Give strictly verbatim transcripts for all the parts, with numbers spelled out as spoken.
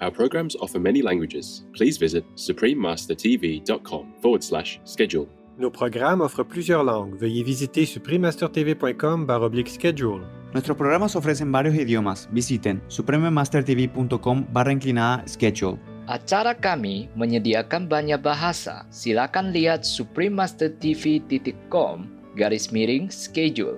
Our programs offer many languages. Please visit suprememastertv.com forward slash schedule. Nos programas ofrecen plusieurs langues. Veuillez visiter suprememastertv.com barra oblique schedule. Nuestros programas ofrecen varios idiomas. Visiten suprememastertv.com barra inclinada schedule. Acara kami menyediakan banyak bahasa. Silakan lihat suprememastertv.com garis miring schedule.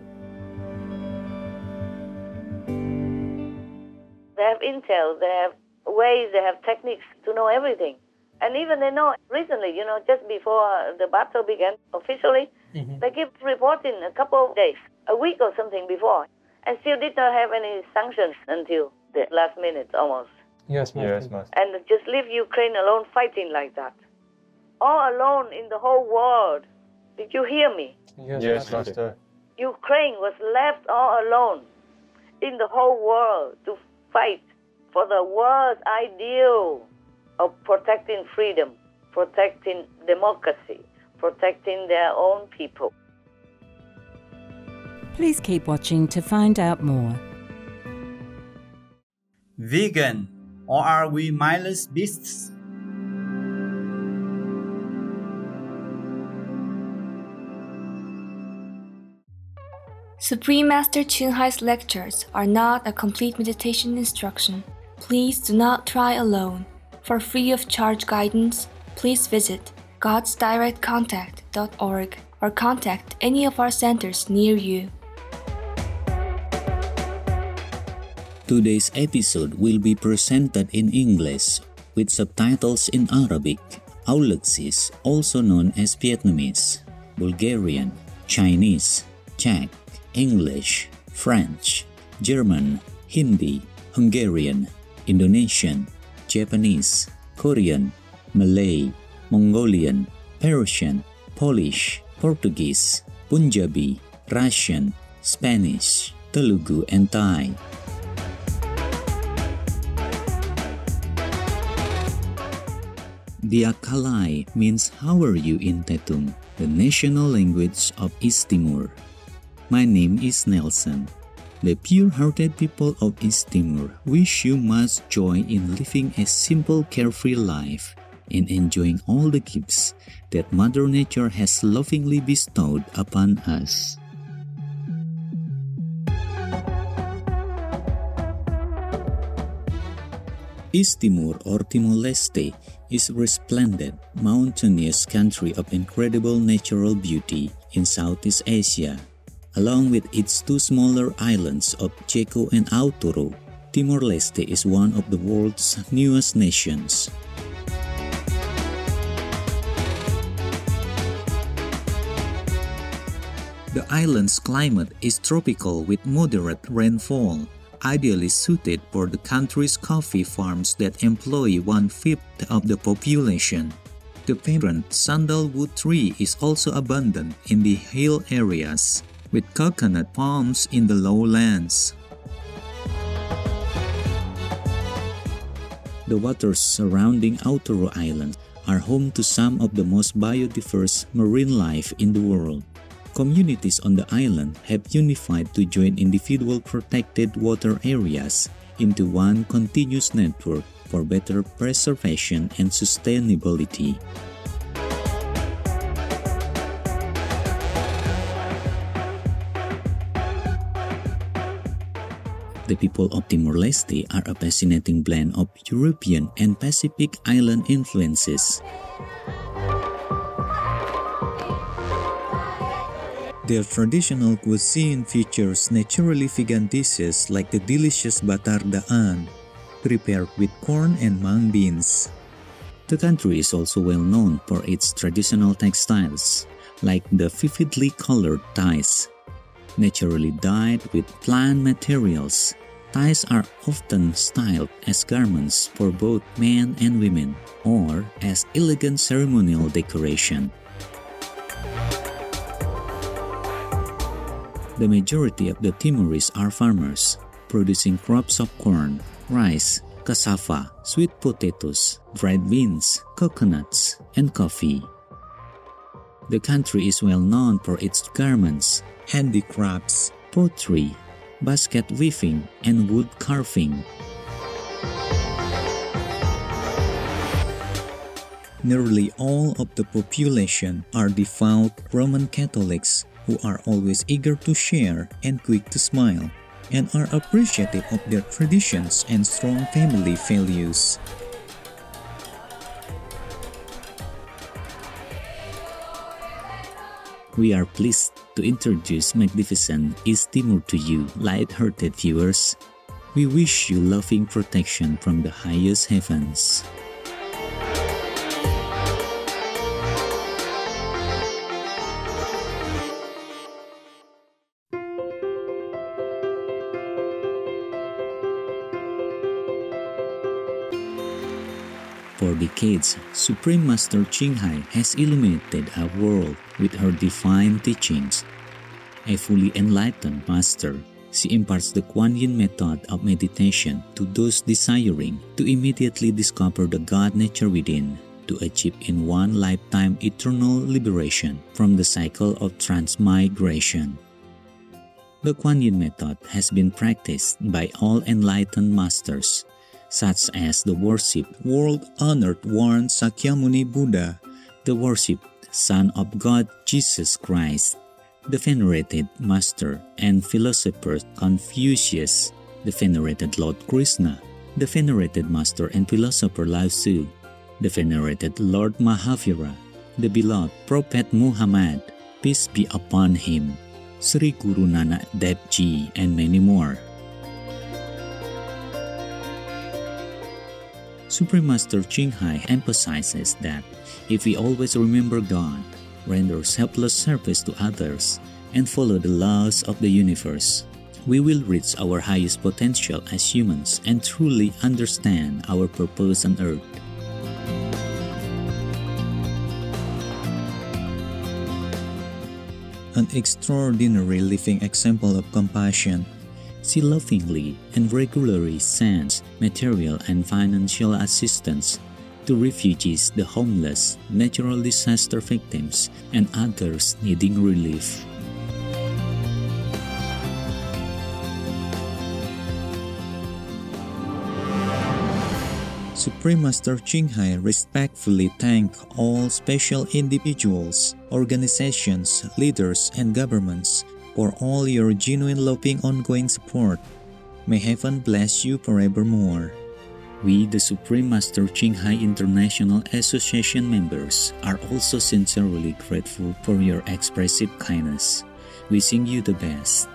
They have intel, they have ways, they have techniques to know everything. And even they know recently, you know, just before the battle began officially, mm-hmm. they keep reporting a couple of days, a week or something before, and still did not have any sanctions until the last minute almost. Yes, Master. Yes, Master. And just leave Ukraine alone fighting like that. All alone in the whole world. Did you hear me? Yes, yes Master. Master. Ukraine was left all alone in the whole world to fight for the world's ideal of protecting freedom, protecting democracy, protecting their own people. Please keep watching to find out more. Vegan, or are we mindless beasts? Supreme Master Ching Hai's lectures are not a complete meditation instruction. Please do not try alone. For free of charge guidance, please visit Gods Direct Contact dot org or contact any of our centers near you. Today's episode will be presented in English with subtitles in Arabic, Aulichsis, also known as Vietnamese, Bulgarian, Chinese, Czech, English, French, German, Hindi, Hungarian, Indonesian, Japanese, Korean, Malay, Mongolian, Persian, Polish, Portuguese, Punjabi, Russian, Spanish, Telugu, and Thai. Diakalai means "How are you?" in Tetum, the national language of East Timor. My name is Nelson. The pure-hearted people of East Timor wish you much joy in living a simple, carefree life and enjoying all the gifts that Mother Nature has lovingly bestowed upon us. East Timor, or Timor-Leste, is a resplendent, mountainous country of incredible natural beauty in Southeast Asia. Along with its two smaller islands of Ceko and Autoro, Timor-Leste is one of the world's newest nations. The island's climate is tropical with moderate rainfall, ideally suited for the country's coffee farms that employ one-fifth of the population. The parent sandalwood tree is also abundant in the hill areas, with coconut palms in the lowlands. The waters surrounding Autoro Island are home to some of the most biodiverse marine life in the world. Communities on the island have unified to join individual protected water areas into one continuous network for better preservation and sustainability. The people of Timor-Leste are a fascinating blend of European and Pacific Island influences. Their traditional cuisine features naturally vegan dishes like the delicious batar daan, prepared with corn and mung beans. The country is also well known for its traditional textiles, like the vividly colored ties, naturally dyed with plant materials, Ties are often styled as garments for both men and women, or as elegant ceremonial decoration. The majority of the Timorese are farmers, producing crops of corn, rice, cassava, sweet potatoes, dried beans, coconuts, and coffee. The country is well known for its garments, handicrafts, pottery, basket weaving, and wood carving. Nearly all of the population are devout Roman Catholics who are always eager to share and quick to smile, and are appreciative of their traditions and strong family values. We are pleased to introduce magnificent East Timor to you, light-hearted viewers. We wish you loving protection from the highest heavens. For decades, Supreme Master Ching Hai has illuminated our world with her divine teachings. A fully enlightened master, she imparts the Quan Yin method of meditation to those desiring to immediately discover the God nature within, to achieve in one lifetime eternal liberation from the cycle of transmigration. The Quan Yin method has been practiced by all enlightened masters, such as the worshipped, world-honored one Sakyamuni Buddha, the worshipped Son of God Jesus Christ, the venerated Master and Philosopher Confucius, the venerated Lord Krishna, the venerated Master and Philosopher Lao Tzu, the venerated Lord Mahavira, the beloved Prophet Muhammad, peace be upon him, Sri Guru Nana Depp Ji, and many more. Supreme Master Ching Hai emphasizes that if we always remember God, render selfless service to others, and follow the laws of the universe, we will reach our highest potential as humans and truly understand our purpose on earth. An extraordinary living example of compassion, she lovingly and regularly sends material and financial assistance to refugees, the homeless, natural disaster victims, and others needing relief. Supreme Master Ching Hai respectfully thanks all special individuals, organizations, leaders, and governments for all your genuine loving ongoing support. May heaven bless you forevermore. We, the Supreme Master Ching Hai International Association members, are also sincerely grateful for your expressive kindness, wishing you the best.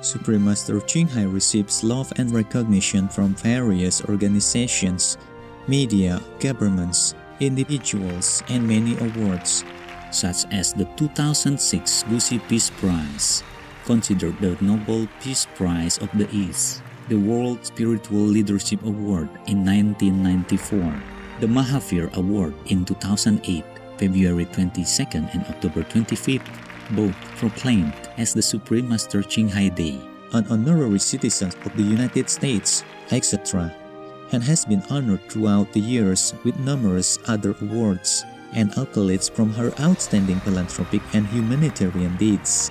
Supreme Master Ching Hai receives love and recognition from various organizations, media, governments, individuals, and many awards, such as the two thousand six Gusi Peace Prize, considered the Nobel Peace Prize of the East, the World Spiritual Leadership Award in nineteen ninety-four, the Mahavir Award in two thousand eight, February twenty-second and October twenty-fifth, both proclaimed as the Supreme Master Ching Hai Day, an honorary citizen of the United States, et cetera, and has been honored throughout the years with numerous other awards and accolades from her outstanding philanthropic and humanitarian deeds.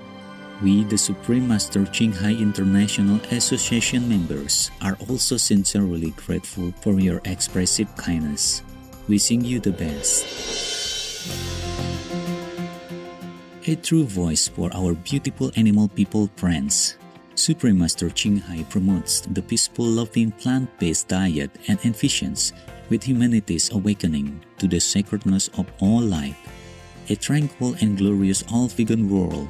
We, the Supreme Master Ching Hai International Association members, are also sincerely grateful for your expressive kindness. Wishing you the best. A true voice for our beautiful animal people friends. Supreme Master Ching Hai promotes the peaceful, loving plant-based diet and envisions with humanity's awakening to the sacredness of all life. A tranquil and glorious all-vegan world,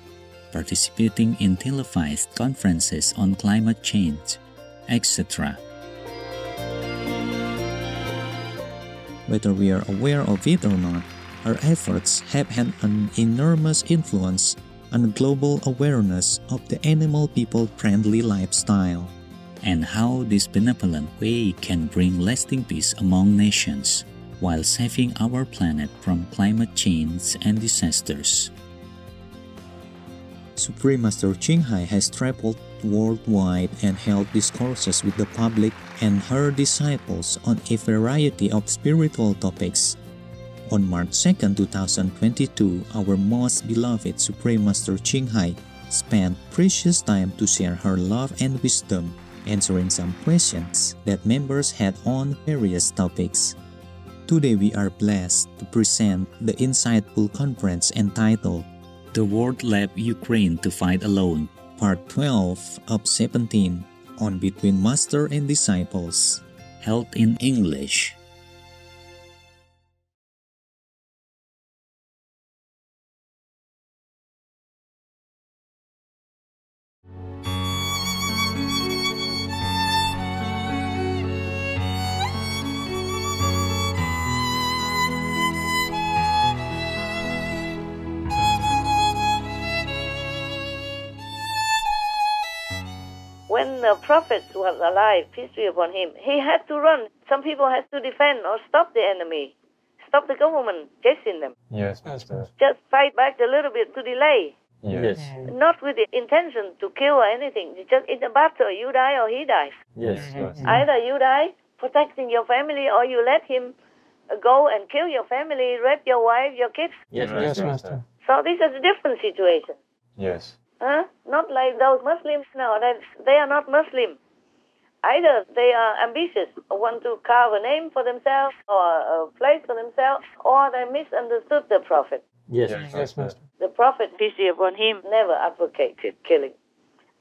participating in televised conferences on climate change, et cetera. Whether we are aware of it or not, our efforts have had an enormous influence on global awareness of the animal people-friendly lifestyle and how this benevolent way can bring lasting peace among nations while saving our planet from climate change and disasters. Supreme Master Ching Hai has traveled worldwide and held discourses with the public and her disciples on a variety of spiritual topics. On March second, two thousand twenty-two, our most beloved Supreme Master Ching Hai spent precious time to share her love and wisdom, answering some questions that members had on various topics. Today we are blessed to present the insightful conference entitled The World Left Ukraine to Fight Alone, Part twelve of seventeen, on Between Master and Disciples, held in English. When the Prophet was alive, peace be upon him, he had to run. Some people had to defend or stop the enemy, stop the government chasing them. Yes, Master. Just fight back a little bit to delay. Yes. yes. Not with the intention to kill or anything. It's just in a battle, you die or he dies. Yes, Master. Either you die protecting your family or you let him go and kill your family, rape your wife, your kids. Yes, yes, Master. So this is a different situation. Yes. Huh? Not like those Muslims now. They are not Muslim. Either they are ambitious, or want to carve a name for themselves or a place for themselves, or they misunderstood the Prophet. Yes, yes, yes Master. The Prophet, peace be upon him, never advocated killing.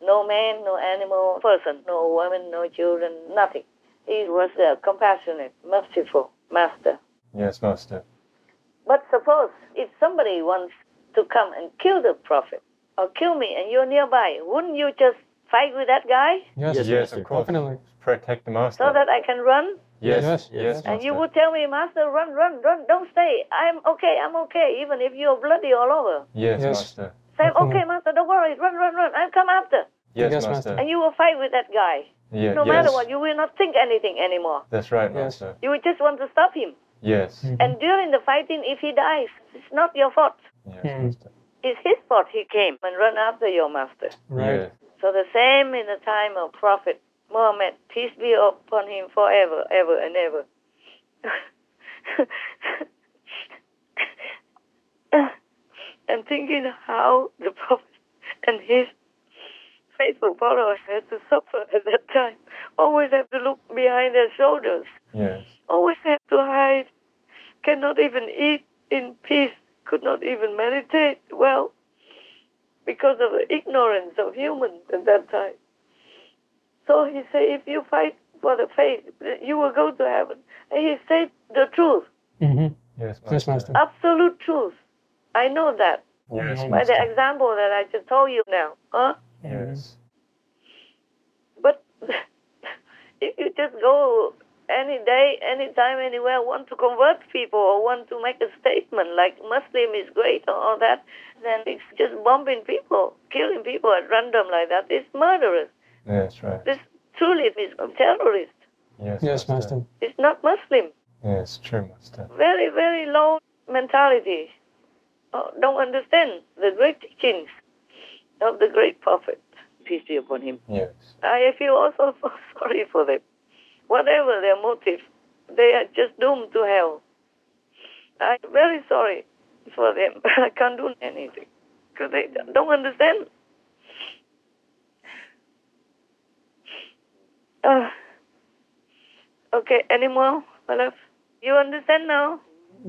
No man, no animal, person, no woman, no children, nothing. He was a compassionate, merciful Master. Yes, Master. But suppose if somebody wants to come and kill the Prophet, or kill me and you're nearby, wouldn't you just fight with that guy? Yes, yes, yes of course. Definitely. Protect the Master. So that I can run? Yes, yes, yes. And Master, you would tell me, Master, run, run, run, don't stay. I'm okay, I'm okay, even if you're bloody all over. Yes, yes. Master. Say, okay, Master, don't worry, run, run, run, I'll come after. Yes, yes Master. And you will fight with that guy. Yeah, no yes. matter what, you will not think anything anymore. That's right, yes. Master. You will just want to stop him. Yes. Mm-hmm. And during the fighting, if he dies, it's not your fault. Yes, mm. Master. It's his fault he came and ran after your Master. Right. Yeah. So the same in the time of Prophet Muhammad, peace be upon him forever, ever and ever. I'm thinking how the Prophet and his faithful followers had to suffer at that time. Always have to look behind their shoulders. Yes. Always have to hide. Cannot even eat in peace. Could not even meditate well because of the ignorance of humans at that time. So he said, if you fight for the faith, you will go to heaven. And he said the truth. Mm-hmm. Yes, Master. Yes, Master. Absolute truth. I know that. Yes, By Master. The example that I just told you now. Huh? Yes. But if you just go any day, any time, anywhere, want to convert people or want to make a statement like Muslim is great or all that, then it's just bombing people, killing people at random like that. It's murderous. That's right. This truly is a terrorist. Yes, yes, Master. Master. It's not Muslim. Yes, true, Master. Very, very low mentality. Oh, don't understand the great teachings of the great prophet, peace be upon him. Yes. I feel also so sorry for them. Whatever their motive, they are just doomed to hell. I'm very sorry for them. I can't do anything because they don't understand. Uh, okay, any more? You understand now?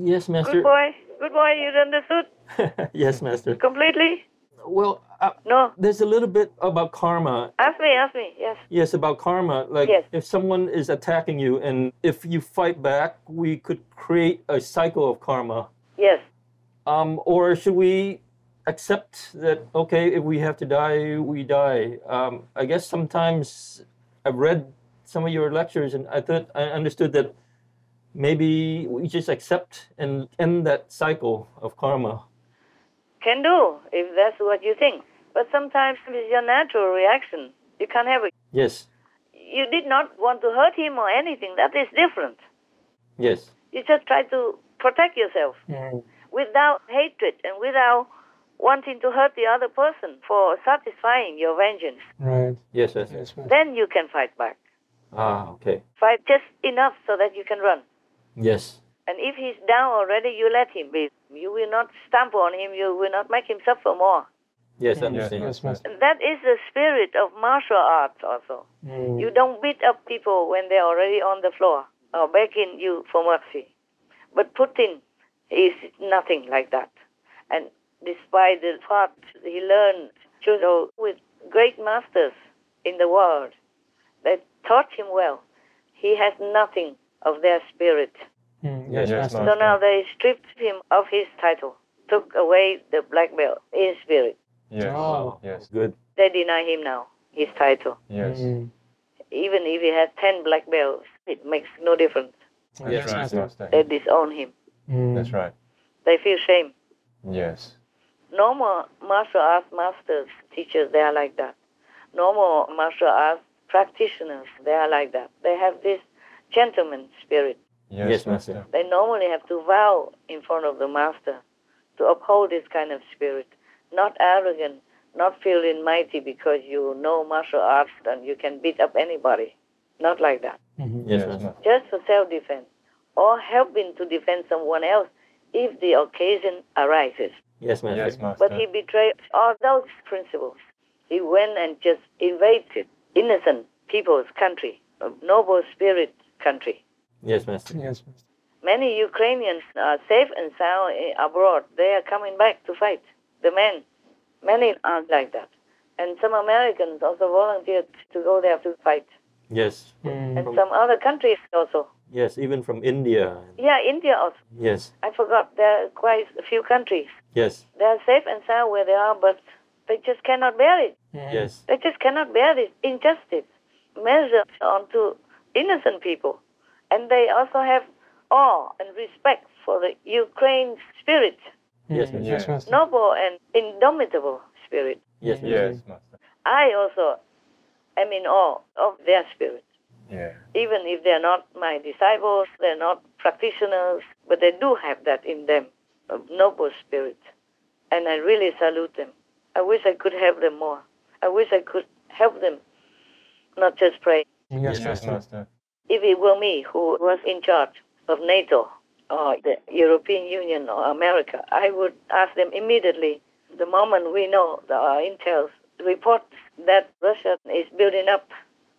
Yes, Master. Good boy. Good boy, you understood? Yes, Master. Completely? Well, I, no. There's a little bit about karma. Ask me, ask me, yes. Yes, about karma. Like, yes. If someone is attacking you and if you fight back, we could create a cycle of karma. Yes. Um, or should we accept that, okay, if we have to die, we die? Um, I guess sometimes I've read some of your lectures and I thought I understood that maybe we just accept and end that cycle of karma. Can do, if that's what you think. But sometimes it's your natural reaction. You can't have it. Yes. You did not want to hurt him or anything. That is different. Yes. You just try to protect yourself mm. without hatred and without wanting to hurt the other person for satisfying your vengeance. Right. Yes, yes, yes. Right. Then you can fight back. Ah, okay. Fight just enough so that you can run. Yes. And if he's down already, you let him be. You will not stamp on him. You will not make him suffer more. Yes, I understand. Yes, yes. And that is the spirit of martial arts also. Mm. You don't beat up people when they're already on the floor or begging you for mercy. But Putin is nothing like that. And despite the fact he learned judo with great masters in the world, they taught him well. He has nothing of their spirit. Mm, yes, yes, so now they stripped him of his title, took away the black belt in spirit. Yes. Oh, yes, good. They deny him now his title. Yes. Mm. Even if he has ten black belts, it makes no difference. Yes, yes, right. They disown him. Mm. That's right. They feel shame. Yes. Normal martial arts masters, teachers, they are like that. Normal martial arts practitioners, they are like that. They have this gentleman spirit. Yes, yes, Master. They normally have to vow in front of the Master to uphold this kind of spirit. Not arrogant, not feeling mighty because you know martial arts and you can beat up anybody. Not like that. Mm-hmm. Yes, yes, Master. Just for self-defense or helping to defend someone else if the occasion arises. Yes, Master. Yes, Master. But he betrayed all those principles. He went and just invaded innocent people's country, a noble spirit country. Yes, Master. Yes, Master. Many Ukrainians are safe and sound abroad. They are coming back to fight. The men, many are like that. And some Americans also volunteered to go there to fight. Yes. Mm. And some other countries also. Yes, even from India. Yeah, India also. Yes. I forgot. There are quite a few countries. Yes. They are safe and sound where they are, but they just cannot bear it. Mm. Yes. They just cannot bear this injustice measured onto innocent people. And they also have awe and respect for the Ukraine spirit. Yes, mm-hmm. Yes, Master. Noble and indomitable spirit. Yes, yes, Master. I also am in awe of their spirit. Yeah. Even if they're not my disciples, they're not practitioners, but they do have that in them, a noble spirit. And I really salute them. I wish I could have them more. I wish I could help them, not just pray. Yes, yes, Master. If it were me who was in charge of NATO or the European Union or America, I would ask them immediately, the moment we know the uh, intel reports that Russia is building up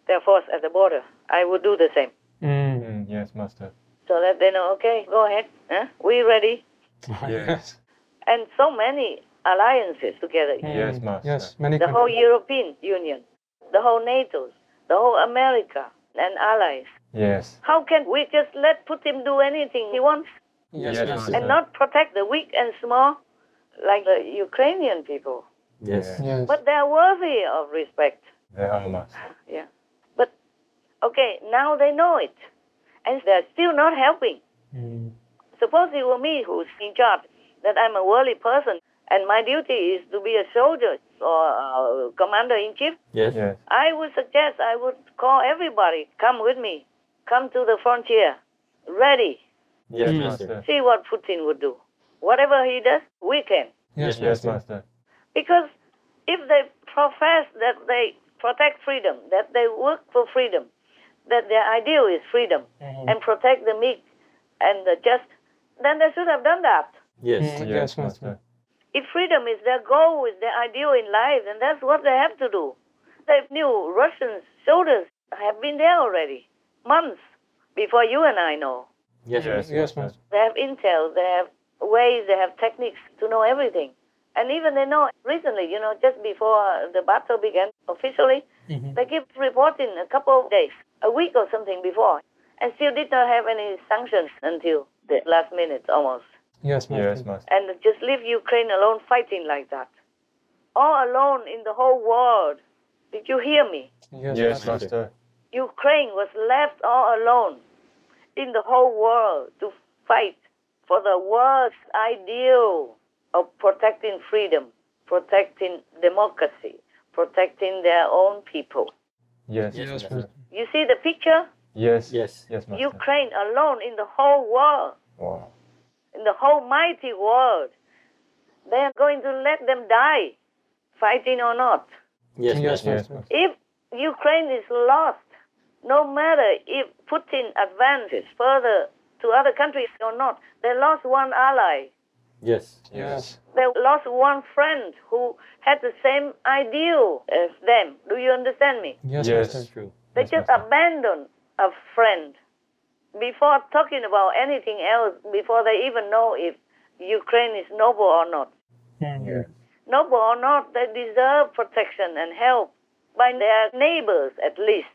their force at the border, I would do the same. Mm. Mm, yes, Master. So that they know, okay, go ahead, huh? We ready. Yes. And so many alliances together. Mm. Yes, Master. Yes, many the countries. Whole European Union, the whole NATO, the whole America and allies. Yes. How can we just let Putin do anything he wants? Yes, yes, Master. And not protect the weak and small like the Ukrainian people. Yes. yes. But they are worthy of respect. They are, Master. Yeah. But, okay, now they know it. And they are still not helping. Mm. Suppose it were me who's in charge, that I'm a worldly person, and my duty is to be a soldier or a commander-in-chief. Yes. yes. I would suggest I would call everybody, come with me, come to the frontier, ready. Yes, Master. See what Putin would do. Whatever he does, we can. Yes, yes, Master. Because if they profess that they protect freedom, that they work for freedom, that their ideal is freedom, mm-hmm. and protect the meek and the just, then they should have done that. Yes, mm-hmm. yes, yes, Master. If freedom is their goal, is their ideal in life, then that's what they have to do. They knew Russian soldiers have been there already, months before you and I know. Yes, yes, yes, Master. They have intel, they have ways, they have techniques to know everything. And even they know recently, you know, just before the battle began officially, mm-hmm. they keep reporting a couple of days, a week or something before, and still did not have any sanctions until the last minute almost. Yes, Master. Yes, Master. And just leave Ukraine alone fighting like that. All alone in the whole world. Did you hear me? Yes, yes Master. Master. Ukraine was left all alone in the whole world to fight for the world's ideal of protecting freedom, protecting democracy, protecting their own people. Yes, yes, yes Master. You see the picture? Yes, yes, yes, Master. Ukraine alone in the whole world, wow. in the whole mighty world. They are going to let them die, fighting or not. Yes, yes, yes, Master. If Ukraine is lost, no matter if Putin advances further to other countries or not, they lost one ally. Yes. Yes. They lost one friend who had the same ideal as them. Do you understand me? Yes, yes. That's true. They yes, just Master. Abandoned a friend before talking about anything else, before they even know if Ukraine is noble or not. Yes. Noble or not, they deserve protection and help by their neighbors at least.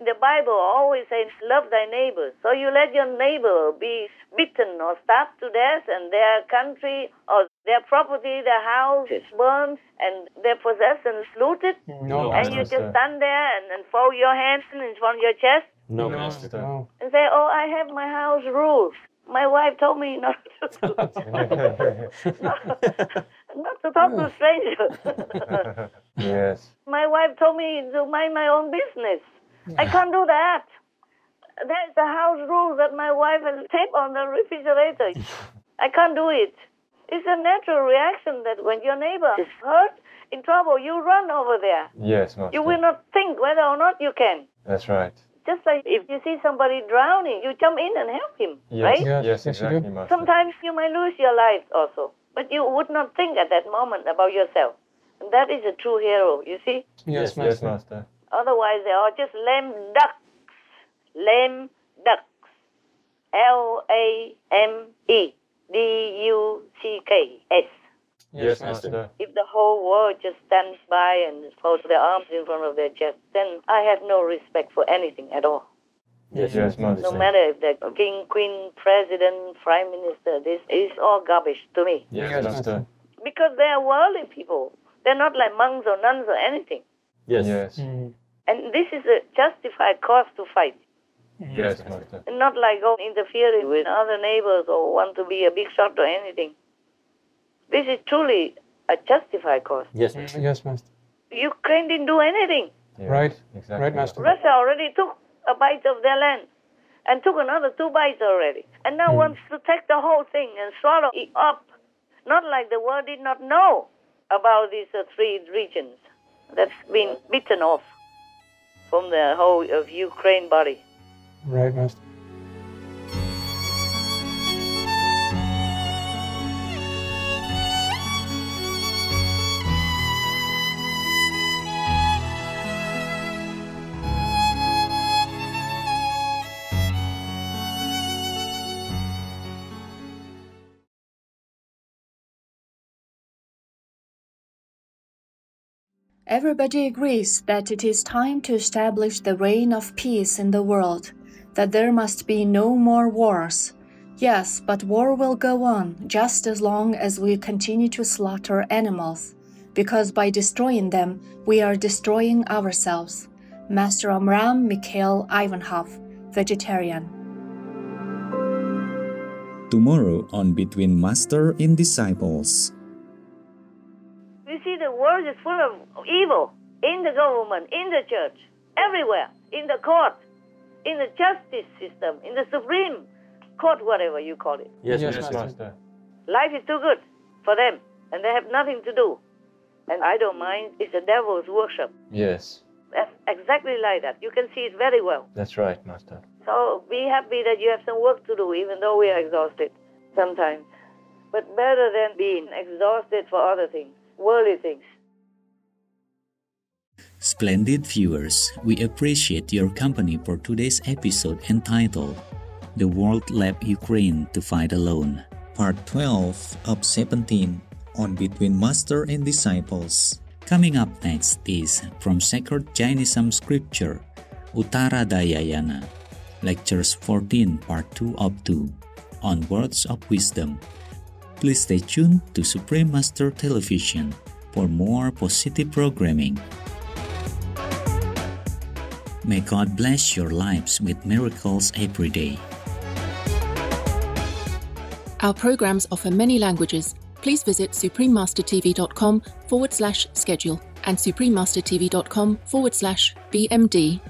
The Bible always says, love thy neighbor. So you let your neighbor be beaten or starved to death and their country or their property, their house is burned and their possessions looted? No, and Master. You just stand there and, and fold your hands in front of your chest? No, no Master. No. And say, oh, I have my house rules. My wife told me not to, not, not to talk to strangers. Yes. My wife told me to mind my own business. I can't do that. That's the house rule that my wife has taped on the refrigerator. I can't do it. It's a natural reaction that when your neighbor is hurt, in trouble, you run over there. Yes, Master. You will not think whether or not you can. That's right. Just like if you see somebody drowning, you jump in and help him, yes, right? Yes, yes, exactly, Master. Sometimes you might lose your life also, but you would not think at that moment about yourself. And that is a true hero, you see? Yes, yes Master. Yes, Master. Otherwise, they are just lame ducks. Lame ducks. L A M E D U C K S. Yes, Master. If the whole world just stands by and folds their arms in front of their chest, then I have no respect for anything at all. Yes, yes, Master. No matter if they're king, queen, president, prime minister, this is all garbage to me. Yes, yes Master. Because they are worldly people. They're not like monks or nuns or anything. Yes. yes. Mm. And this is a justified cause to fight. Yes, Master. Not like oh, interfering with other neighbors or want to be a big shot or anything. This is truly a justified cause. Yes, Master. Yes, Master. Ukraine didn't do anything. Yes. Right. Exactly. Right, Master. Russia already took a bite of their land and took another two bites already. And now mm. wants to take the whole thing and swallow it up. Not like the world did not know about these uh, three regions. That's been bitten off from the whole of Ukraine body. Right, Master. Everybody agrees that it is time to establish the reign of peace in the world, that there must be no more wars. Yes, but war will go on just as long as we continue to slaughter animals, because by destroying them, we are destroying ourselves. Master Amram Mikhail Ivanhoff, vegetarian. Tomorrow on Between Master and Disciples. You see, the world is full of evil, in the government, in the church, everywhere, in the court, in the justice system, in the Supreme Court, whatever you call it. Yes, yes, Master. Master. Life is too good for them, and they have nothing to do. And I don't mind, it's the devil's worship. Yes. That's exactly like that. You can see it very well. That's right, Master. So be happy that you have some work to do, even though we are exhausted sometimes. But better than being exhausted for other things, worldly things. Splendid viewers, we appreciate your company for today's episode entitled The World Left Ukraine to Fight Alone, Part twelve of seventeen on Between Master and Disciples. Coming up next is from Sacred Jainism Scripture, Uttara Dayayana, Lectures fourteen Part two of two, on Words of Wisdom. Please stay tuned to Supreme Master Television for more positive programming. May God bless your lives with miracles every day. Our programs offer many languages. Please visit suprememastertv.com forward slash schedule and suprememastertv.com forward slash BMD.